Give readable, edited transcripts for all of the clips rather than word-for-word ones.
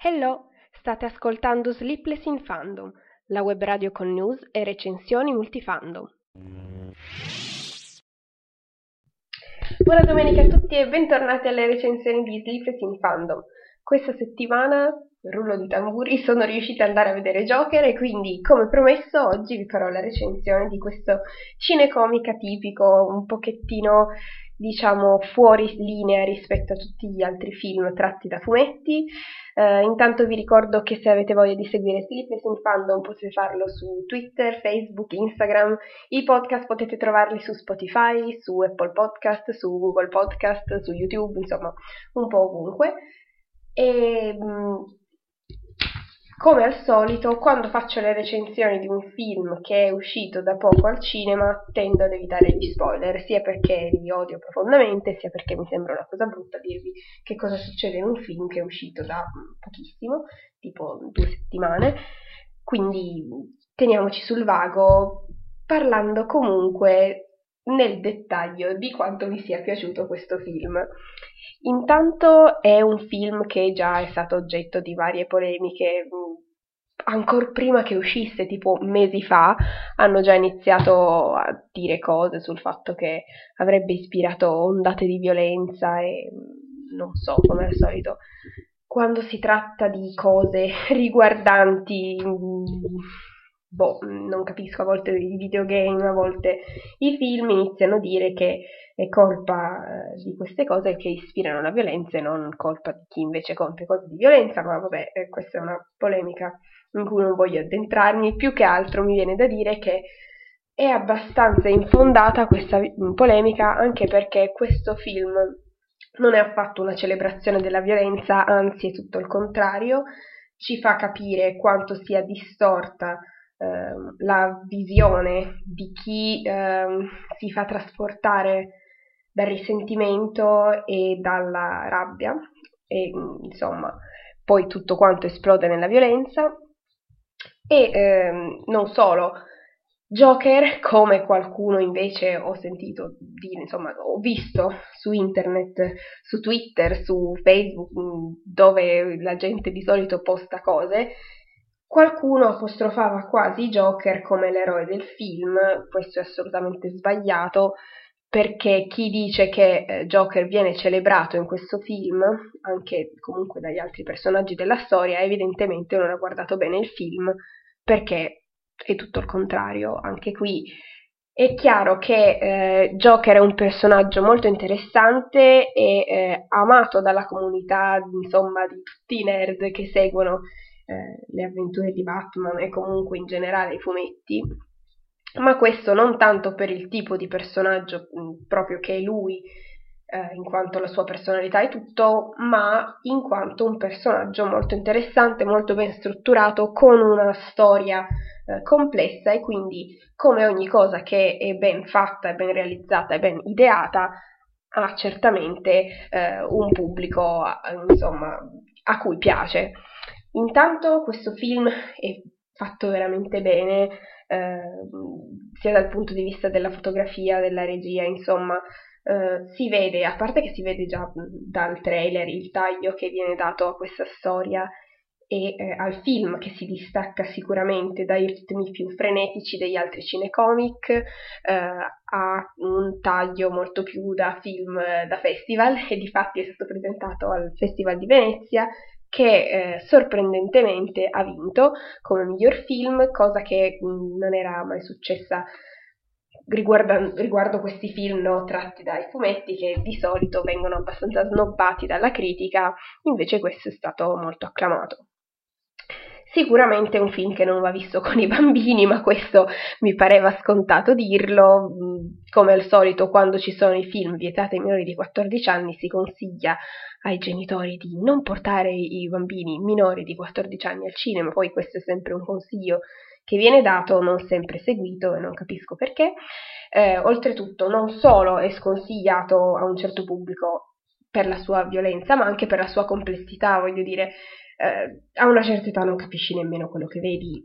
Hello, state ascoltando Sleepless in Fandom, la web radio con news e recensioni multifandom. Buona domenica a tutti e bentornati alle recensioni di Sleepless in Fandom. Questa settimana, rullo di tamburi, sono riuscita ad andare a vedere Joker e quindi, come promesso, oggi vi farò la recensione di questo cinecomica tipico, un pochettino, diciamo, fuori linea rispetto a tutti gli altri film tratti da fumetti. Intanto vi ricordo che se avete voglia di seguire Sleepless in Fandom potete farlo su Twitter, Facebook, Instagram. I podcast potete trovarli su Spotify, su Apple Podcast, su Google Podcast, su YouTube, insomma, un po' ovunque. E come al solito, quando faccio le recensioni di un film che è uscito da poco al cinema, tendo ad evitare gli spoiler, sia perché li odio profondamente, sia perché mi sembra una cosa brutta dirvi che cosa succede in un film che è uscito da pochissimo, tipo 2 settimane, quindi teniamoci sul vago, parlando comunque nel dettaglio di quanto vi sia piaciuto questo film. Intanto è un film che già è stato oggetto di varie polemiche, ancor prima che uscisse, tipo mesi fa, hanno già iniziato a dire cose sul fatto che avrebbe ispirato ondate di violenza e non so, come al solito, quando si tratta di cose riguardanti, non capisco, a volte i videogame, a volte i film, iniziano a dire che è colpa di queste cose che ispirano la violenza e non colpa di chi invece compie cose di violenza, ma vabbè, questa è una polemica in cui non voglio addentrarmi. Più che altro mi viene da dire che è abbastanza infondata questa polemica, anche perché questo film non è affatto una celebrazione della violenza, anzi è tutto il contrario, ci fa capire quanto sia distorta la visione di chi si fa trasportare dal risentimento e dalla rabbia e insomma poi tutto quanto esplode nella violenza. E non solo, Joker, come qualcuno invece ho sentito dire, insomma ho visto su internet, su Twitter, su Facebook, dove la gente di solito posta cose, qualcuno apostrofava quasi Joker come l'eroe del film. Questo è assolutamente sbagliato, perché chi dice che Joker viene celebrato in questo film, anche comunque dagli altri personaggi della storia, evidentemente non ha guardato bene il film, perché è tutto il contrario. Anche qui è chiaro che Joker è un personaggio molto interessante e amato dalla comunità, insomma, di tutti i nerd che seguono le avventure di Batman e comunque in generale i fumetti, ma questo non tanto per il tipo di personaggio proprio che è lui, in quanto la sua personalità è tutto, ma in quanto un personaggio molto interessante, molto ben strutturato, con una storia complessa, e quindi come ogni cosa che è ben fatta, è ben realizzata, è ben ideata, ha certamente un pubblico insomma a cui piace. Intanto questo film è fatto veramente bene, sia dal punto di vista della fotografia, della regia, insomma, si vede, a parte che si vede già dal trailer il taglio che viene dato a questa storia e al film, che si distacca sicuramente dai ritmi più frenetici degli altri cinecomic, ha un taglio molto più da film da festival, e difatti è stato presentato al Festival di Venezia, che sorprendentemente ha vinto come miglior film, cosa che non era mai successa riguardo questi film, no, tratti dai fumetti, che di solito vengono abbastanza snobbati dalla critica, invece questo è stato molto acclamato. Sicuramente è un film che non va visto con i bambini, ma questo mi pareva scontato dirlo. Come al solito, quando ci sono i film vietati ai minori di 14 anni, si consiglia ai genitori di non portare i bambini minori di 14 anni al cinema. Poi questo è sempre un consiglio che viene dato, non sempre seguito, e non capisco perché. Oltretutto, non solo è sconsigliato a un certo pubblico per la sua violenza, ma anche per la sua complessità, voglio dire. A una certa età non capisci nemmeno quello che vedi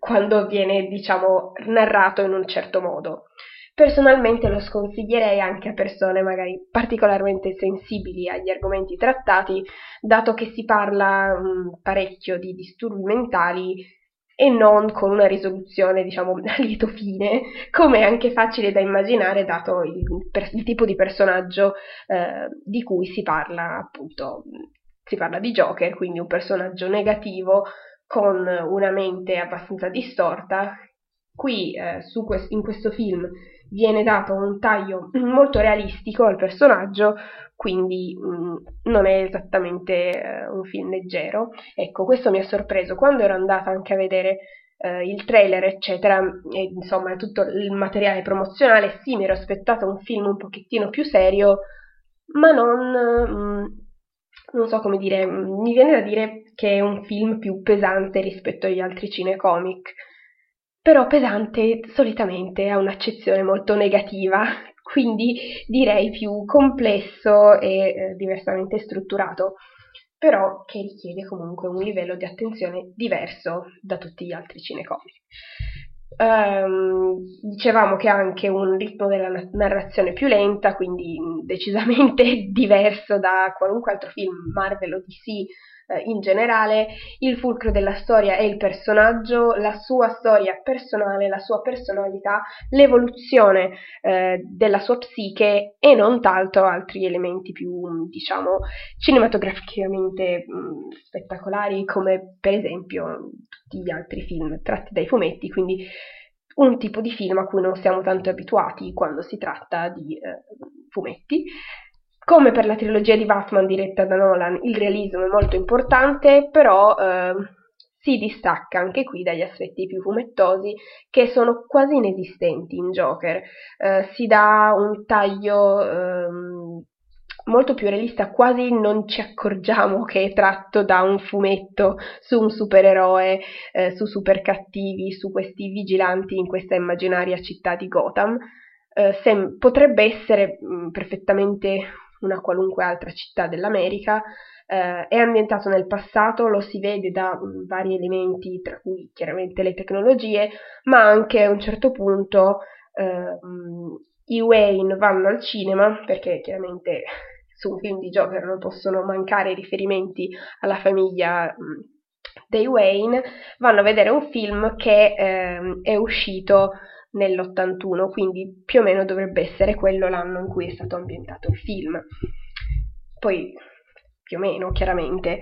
quando viene, diciamo, narrato in un certo modo. Personalmente lo sconsiglierei anche a persone magari particolarmente sensibili agli argomenti trattati, dato che si parla parecchio di disturbi mentali e non con una risoluzione, diciamo, a lieto fine, come è anche facile da immaginare dato il tipo di personaggio di cui si parla, appunto. Si parla di Joker, quindi un personaggio negativo con una mente abbastanza distorta. Qui in questo film viene dato un taglio molto realistico al personaggio, quindi non è esattamente un film leggero. Ecco, questo mi ha sorpreso quando ero andata anche a vedere il trailer eccetera, e insomma tutto il materiale promozionale. Sì, mi ero aspettata un film un pochettino più serio, ma non so come dire, mi viene da dire che è un film più pesante rispetto agli altri cinecomic. Però pesante solitamente ha un'accezione molto negativa, quindi direi più complesso e diversamente strutturato, però che richiede comunque un livello di attenzione diverso da tutti gli altri cinecomic. Dicevamo che ha anche un ritmo della narrazione più lenta, quindi decisamente diverso da qualunque altro film Marvel o DC in generale. Il fulcro della storia è il personaggio, la sua storia personale, la sua personalità, l'evoluzione della sua psiche e non tanto altri elementi più, diciamo, cinematograficamente spettacolari, come per esempio tutti gli altri film tratti dai fumetti, quindi un tipo di film a cui non siamo tanto abituati quando si tratta di fumetti. Come per la trilogia di Batman diretta da Nolan, il realismo è molto importante, però si distacca anche qui dagli aspetti più fumettosi, che sono quasi inesistenti in Joker. Si dà un taglio molto più realista, quasi non ci accorgiamo che è tratto da un fumetto su un supereroe, su supercattivi, su questi vigilanti in questa immaginaria città di Gotham. Potrebbe essere perfettamente una qualunque altra città dell'America. È ambientato nel passato, lo si vede da vari elementi, tra cui chiaramente le tecnologie, ma anche a un certo punto i Wayne vanno al cinema, perché chiaramente su un film di Joker non possono mancare riferimenti alla famiglia dei Wayne, vanno a vedere un film che è uscito nell'81, quindi più o meno dovrebbe essere quello l'anno in cui è stato ambientato il film. Poi, più o meno, chiaramente.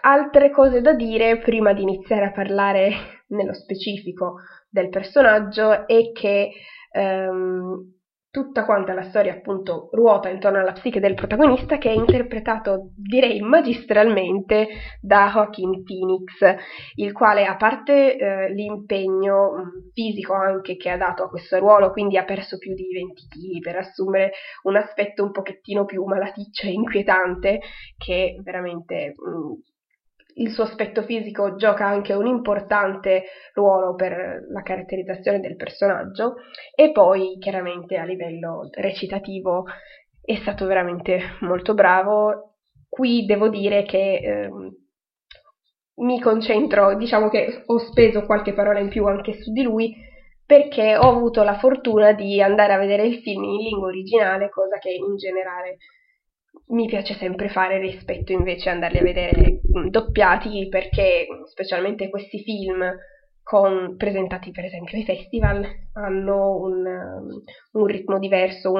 Altre cose da dire prima di iniziare a parlare nello specifico del personaggio è che tutta quanta la storia appunto ruota intorno alla psiche del protagonista, che è interpretato, direi, magistralmente da Joaquin Phoenix, il quale, a parte l'impegno fisico anche che ha dato a questo ruolo, quindi ha perso più di 20 kg per assumere un aspetto un pochettino più malaticcio e inquietante, che veramente il suo aspetto fisico gioca anche un importante ruolo per la caratterizzazione del personaggio. E poi chiaramente a livello recitativo è stato veramente molto bravo. Qui devo dire che mi concentro, diciamo che ho speso qualche parola in più anche su di lui, perché ho avuto la fortuna di andare a vedere il film in lingua originale, cosa che in generale mi piace sempre fare rispetto invece a andarli a vedere doppiati, perché specialmente questi film presentati per esempio ai festival hanno un ritmo diverso,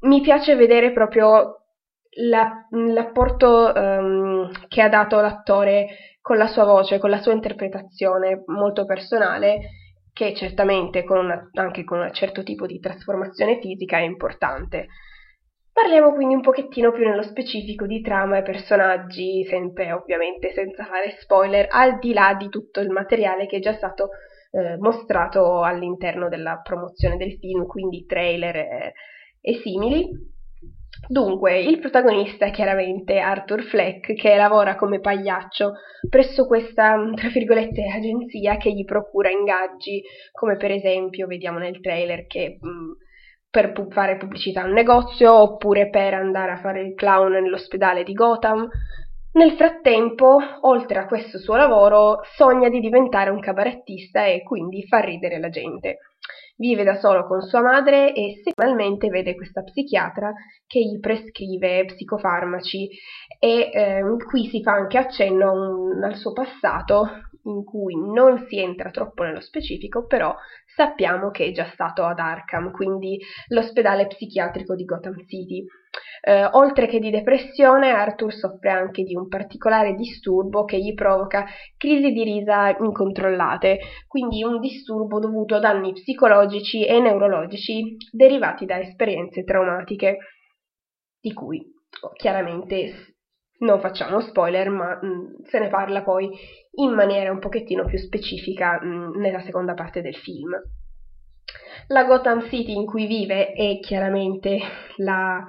mi piace vedere proprio l'apporto che ha dato l'attore con la sua voce, con la sua interpretazione molto personale, che certamente anche con un certo tipo di trasformazione fisica è importante. Parliamo quindi un pochettino più nello specifico di trama e personaggi, sempre ovviamente senza fare spoiler, al di là di tutto il materiale che è già stato mostrato all'interno della promozione del film, quindi trailer e simili. Dunque, il protagonista è chiaramente Arthur Fleck, che lavora come pagliaccio presso questa, tra virgolette, agenzia che gli procura ingaggi, come per esempio vediamo nel trailer che per fare pubblicità a un negozio, oppure per andare a fare il clown nell'ospedale di Gotham. Nel frattempo, oltre a questo suo lavoro, sogna di diventare un cabarettista e quindi far ridere la gente. Vive da solo con sua madre e settimanalmente vede questa psichiatra che gli prescrive psicofarmaci e qui si fa anche accenno al suo passato in cui non si entra troppo nello specifico, però sappiamo che è già stato ad Arkham, quindi l'ospedale psichiatrico di Gotham City. Oltre che di depressione, Arthur soffre anche di un particolare disturbo che gli provoca crisi di risa incontrollate, quindi un disturbo dovuto a danni psicologici e neurologici derivati da esperienze traumatiche, di cui chiaramente non facciamo spoiler, ma se ne parla poi in maniera un pochettino più specifica nella seconda parte del film. La Gotham City in cui vive è chiaramente la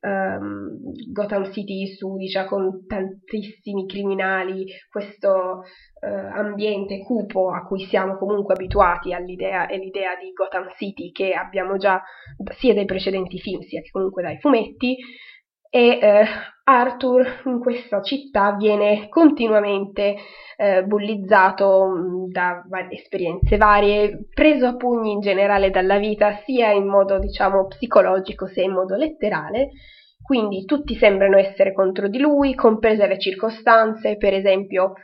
Gotham City sudicia, con tantissimi criminali, questo ambiente cupo a cui siamo comunque abituati all'idea, e l'idea di Gotham City che abbiamo già sia dai precedenti film sia che comunque dai fumetti. E Arthur in questa città viene continuamente bullizzato da esperienze varie, preso a pugni in generale dalla vita, sia in modo diciamo psicologico sia in modo letterale, quindi tutti sembrano essere contro di lui, comprese le circostanze, per esempio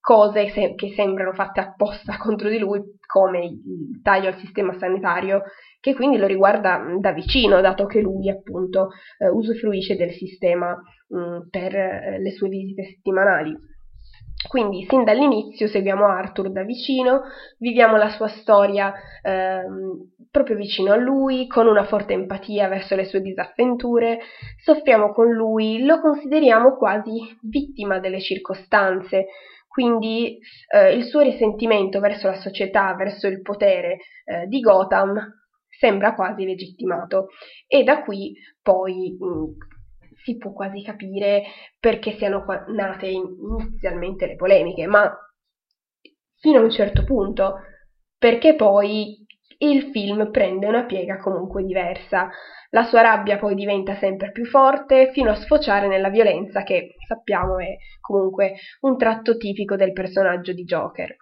cose che sembrano fatte apposta contro di lui, come il taglio al sistema sanitario, che quindi lo riguarda da vicino, dato che lui appunto usufruisce del sistema per le sue visite settimanali. Quindi sin dall'inizio seguiamo Arthur da vicino, viviamo la sua storia proprio vicino a lui, con una forte empatia verso le sue disavventure, soffriamo con lui, lo consideriamo quasi vittima delle circostanze. Quindi il suo risentimento verso la società, verso il potere di Gotham sembra quasi legittimato, e da qui poi si può quasi capire perché siano nate inizialmente le polemiche, ma fino a un certo punto, perché poi il film prende una piega comunque diversa. La sua rabbia poi diventa sempre più forte, fino a sfociare nella violenza, che sappiamo è comunque un tratto tipico del personaggio di Joker.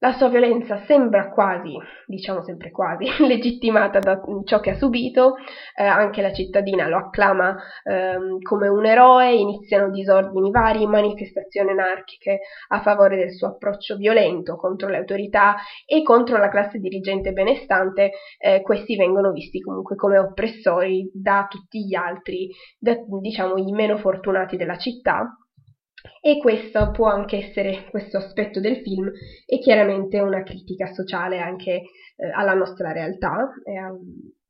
La sua violenza sembra quasi, diciamo sempre quasi, legittimata da ciò che ha subito, anche la cittadina lo acclama come un eroe, iniziano disordini vari, manifestazioni anarchiche a favore del suo approccio violento contro le autorità e contro la classe dirigente benestante, questi vengono visti comunque come oppressori da tutti gli altri, diciamo i meno fortunati della città. E questo può anche essere, questo aspetto del film è chiaramente una critica sociale anche alla nostra realtà e a,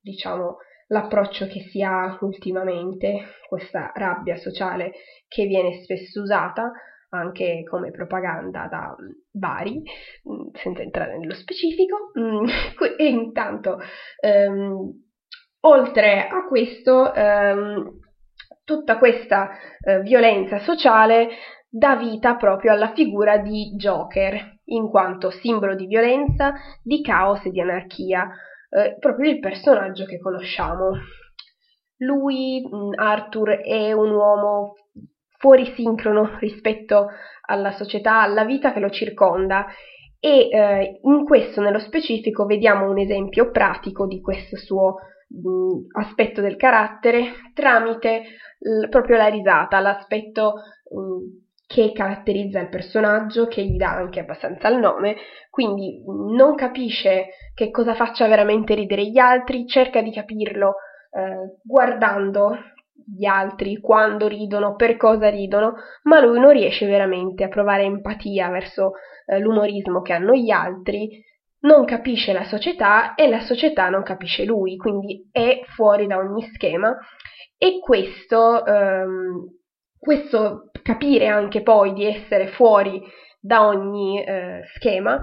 diciamo, l'approccio che si ha ultimamente, questa rabbia sociale che viene spesso usata anche come propaganda da vari, senza entrare nello specifico. E intanto, oltre a questo, tutta questa violenza sociale dà vita proprio alla figura di Joker, in quanto simbolo di violenza, di caos e di anarchia, proprio il personaggio che conosciamo. Lui, Arthur, è un uomo fuori sincrono rispetto alla società, alla vita che lo circonda, e in questo, nello specifico, vediamo un esempio pratico di questo suo aspetto del carattere tramite proprio la risata, l'aspetto che caratterizza il personaggio, che gli dà anche abbastanza il nome. Quindi non capisce che cosa faccia veramente ridere gli altri, cerca di capirlo guardando gli altri quando ridono, per cosa ridono, ma lui non riesce veramente a provare empatia verso l'umorismo che hanno gli altri. Non capisce la società e la società non capisce lui, quindi è fuori da ogni schema, e questo capire anche poi di essere fuori da ogni schema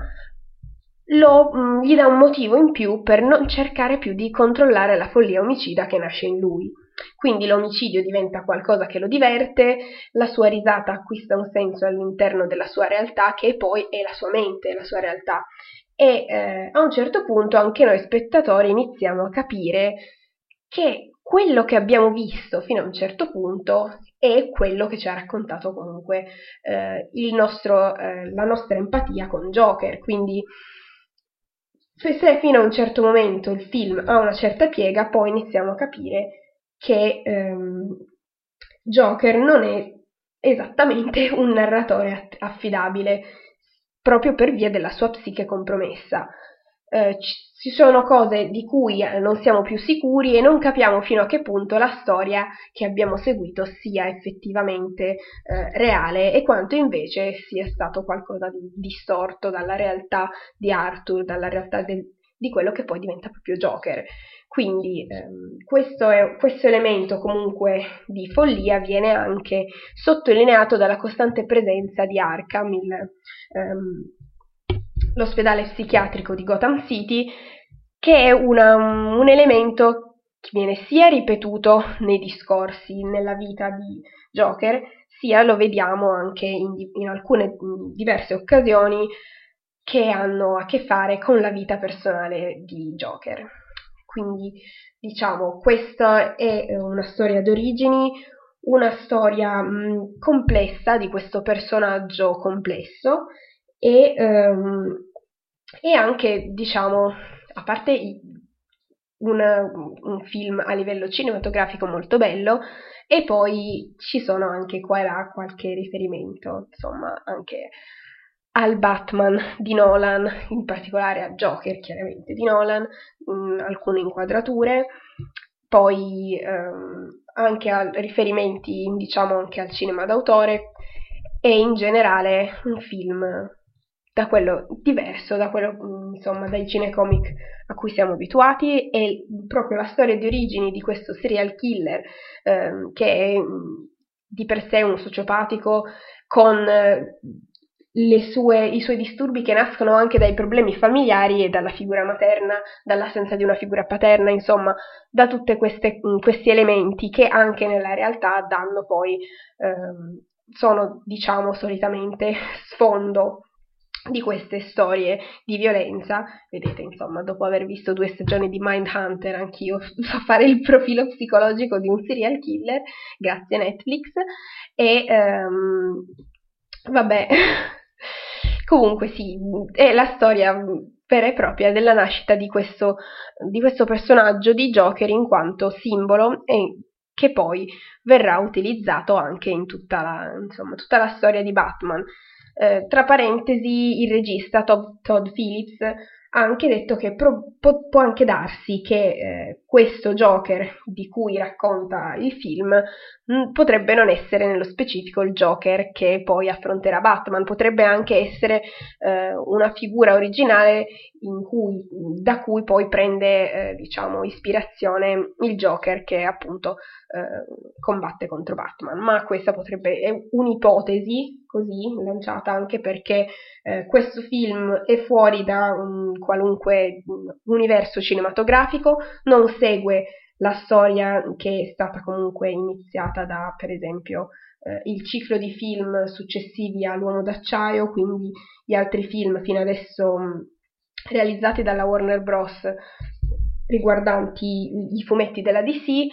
gli dà un motivo in più per non cercare più di controllare la follia omicida che nasce in lui. Quindi l'omicidio diventa qualcosa che lo diverte, la sua risata acquista un senso all'interno della sua realtà, che poi è la sua mente, la sua realtà. E a un certo punto anche noi spettatori iniziamo a capire che quello che abbiamo visto fino a un certo punto è quello che ci ha raccontato comunque la nostra empatia con Joker, quindi se fino a un certo momento il film ha una certa piega, poi iniziamo a capire che Joker non è esattamente un narratore affidabile, proprio per via della sua psiche compromessa. Ci sono cose di cui non siamo più sicuri e non capiamo fino a che punto la storia che abbiamo seguito sia effettivamente reale e quanto invece sia stato qualcosa di distorto dalla realtà di Arthur, dalla realtà di quello che poi diventa proprio Joker. Quindi questo elemento comunque di follia viene anche sottolineato dalla costante presenza di Arkham, l'ospedale psichiatrico di Gotham City, che è un elemento che viene sia ripetuto nei discorsi, nella vita di Joker, sia lo vediamo anche in alcune diverse occasioni che hanno a che fare con la vita personale di Joker. Quindi, diciamo, questa è una storia d'origini, una storia complessa di questo personaggio complesso e anche, diciamo, a parte un film a livello cinematografico molto bello, e poi ci sono anche qua e là qualche riferimento, insomma, anche al Batman di Nolan, in particolare a Joker chiaramente di Nolan, alcune inquadrature, poi anche a riferimenti, diciamo, anche al cinema d'autore, e in generale un film da quello diverso, da quello, insomma, dai cinecomic a cui siamo abituati, e proprio la storia di origini di questo serial killer che è di per sé un sociopatico con i suoi disturbi che nascono anche dai problemi familiari e dalla figura materna, dall'assenza di una figura paterna, insomma, da tutti questi elementi che anche nella realtà danno poi, sono, diciamo, solitamente sfondo di queste storie di violenza. Vedete, insomma, dopo aver visto 2 stagioni di Mindhunter, anch'io so fare il profilo psicologico di un serial killer, grazie a Netflix, e vabbè... Comunque sì, è la storia vera e propria della nascita di questo personaggio di Joker in quanto simbolo, e che poi verrà utilizzato anche in tutta la storia di Batman. Tra parentesi, il regista Todd Phillips ha anche detto che può anche darsi che questo Joker di cui racconta il film potrebbe non essere nello specifico il Joker che poi affronterà Batman, potrebbe anche essere una figura originale da cui poi prende, diciamo, ispirazione il Joker che appunto combatte contro Batman, ma questa è un'ipotesi così lanciata anche perché questo film è fuori da un qualunque universo cinematografico, non segue la storia che è stata comunque iniziata da, per esempio, il ciclo di film successivi all'Uomo d'Acciaio, quindi gli altri film fino adesso realizzati dalla Warner Bros. Riguardanti i fumetti della DC,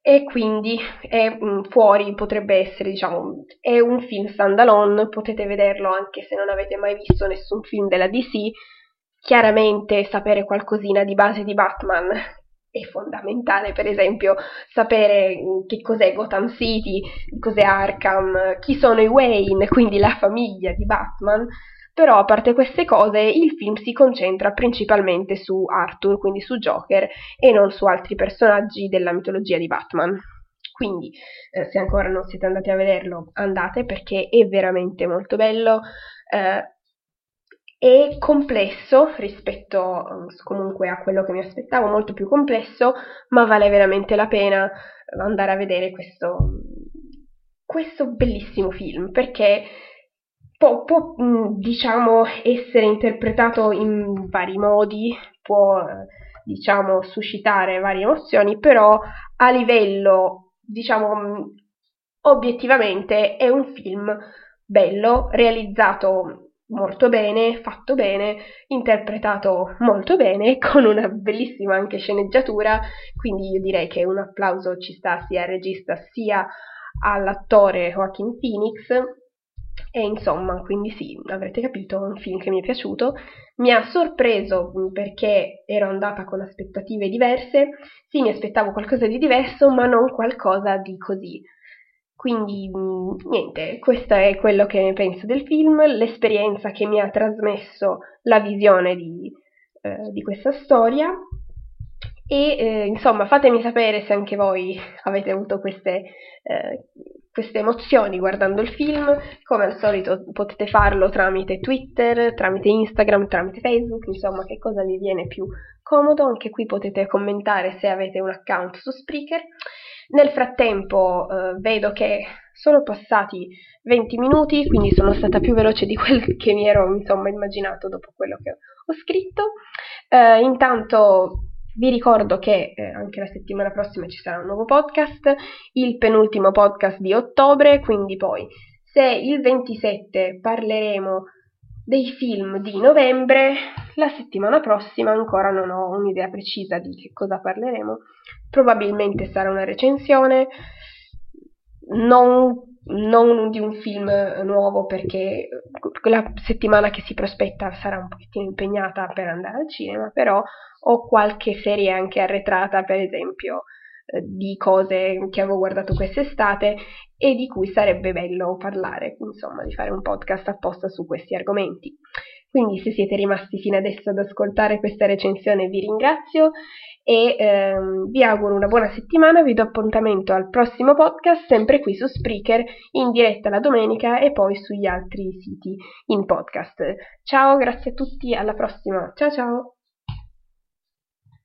e quindi è fuori, potrebbe essere, diciamo, è un film standalone, potete vederlo anche se non avete mai visto nessun film della DC. Chiaramente sapere qualcosina di base di Batman è fondamentale, per esempio sapere che cos'è Gotham City, cos'è Arkham, chi sono i Wayne, quindi la famiglia di Batman. Però a parte queste cose il film si concentra principalmente su Arthur, quindi su Joker, e non su altri personaggi della mitologia di Batman. Quindi se ancora non siete andati a vederlo, andate, perché è veramente molto bello, è complesso rispetto comunque a quello che mi aspettavo, molto più complesso, ma vale veramente la pena andare a vedere questo bellissimo film, perché può, diciamo, essere interpretato in vari modi, può, diciamo, suscitare varie emozioni, però a livello, diciamo, obiettivamente è un film bello, realizzato molto bene, fatto bene, interpretato molto bene, con una bellissima anche sceneggiatura, quindi io direi che un applauso ci sta sia al regista sia all'attore Joaquin Phoenix, e insomma, quindi sì, avrete capito, un film che mi è piaciuto, mi ha sorpreso perché ero andata con aspettative diverse, sì, mi aspettavo qualcosa di diverso, ma non qualcosa di così. Quindi niente, questo è quello che ne penso del film, l'esperienza che mi ha trasmesso la visione di questa storia e insomma fatemi sapere se anche voi avete avuto queste emozioni guardando il film, come al solito potete farlo tramite Twitter, tramite Instagram, tramite Facebook, insomma che cosa vi viene più comodo, anche qui potete commentare se avete un account su Spreaker. Nel frattempo vedo che sono passati 20 minuti, quindi sono stata più veloce di quel che mi ero insomma immaginato dopo quello che ho scritto. Intanto vi ricordo che anche la settimana prossima ci sarà un nuovo podcast, il penultimo podcast di ottobre, quindi poi se il 27 parleremo dei film di novembre, la settimana prossima ancora non ho un'idea precisa di che cosa parleremo, probabilmente sarà una recensione, non di un film nuovo perché la settimana che si prospetta sarà un pochettino impegnata per andare al cinema, però ho qualche serie anche arretrata, per esempio, di cose che avevo guardato quest'estate e di cui sarebbe bello parlare, insomma, di fare un podcast apposta su questi argomenti. Quindi se siete rimasti fino adesso ad ascoltare questa recensione vi ringrazio e vi auguro una buona settimana, vi do appuntamento al prossimo podcast, sempre qui su Spreaker, in diretta la domenica e poi sugli altri siti in podcast. Ciao, grazie a tutti, alla prossima, ciao ciao!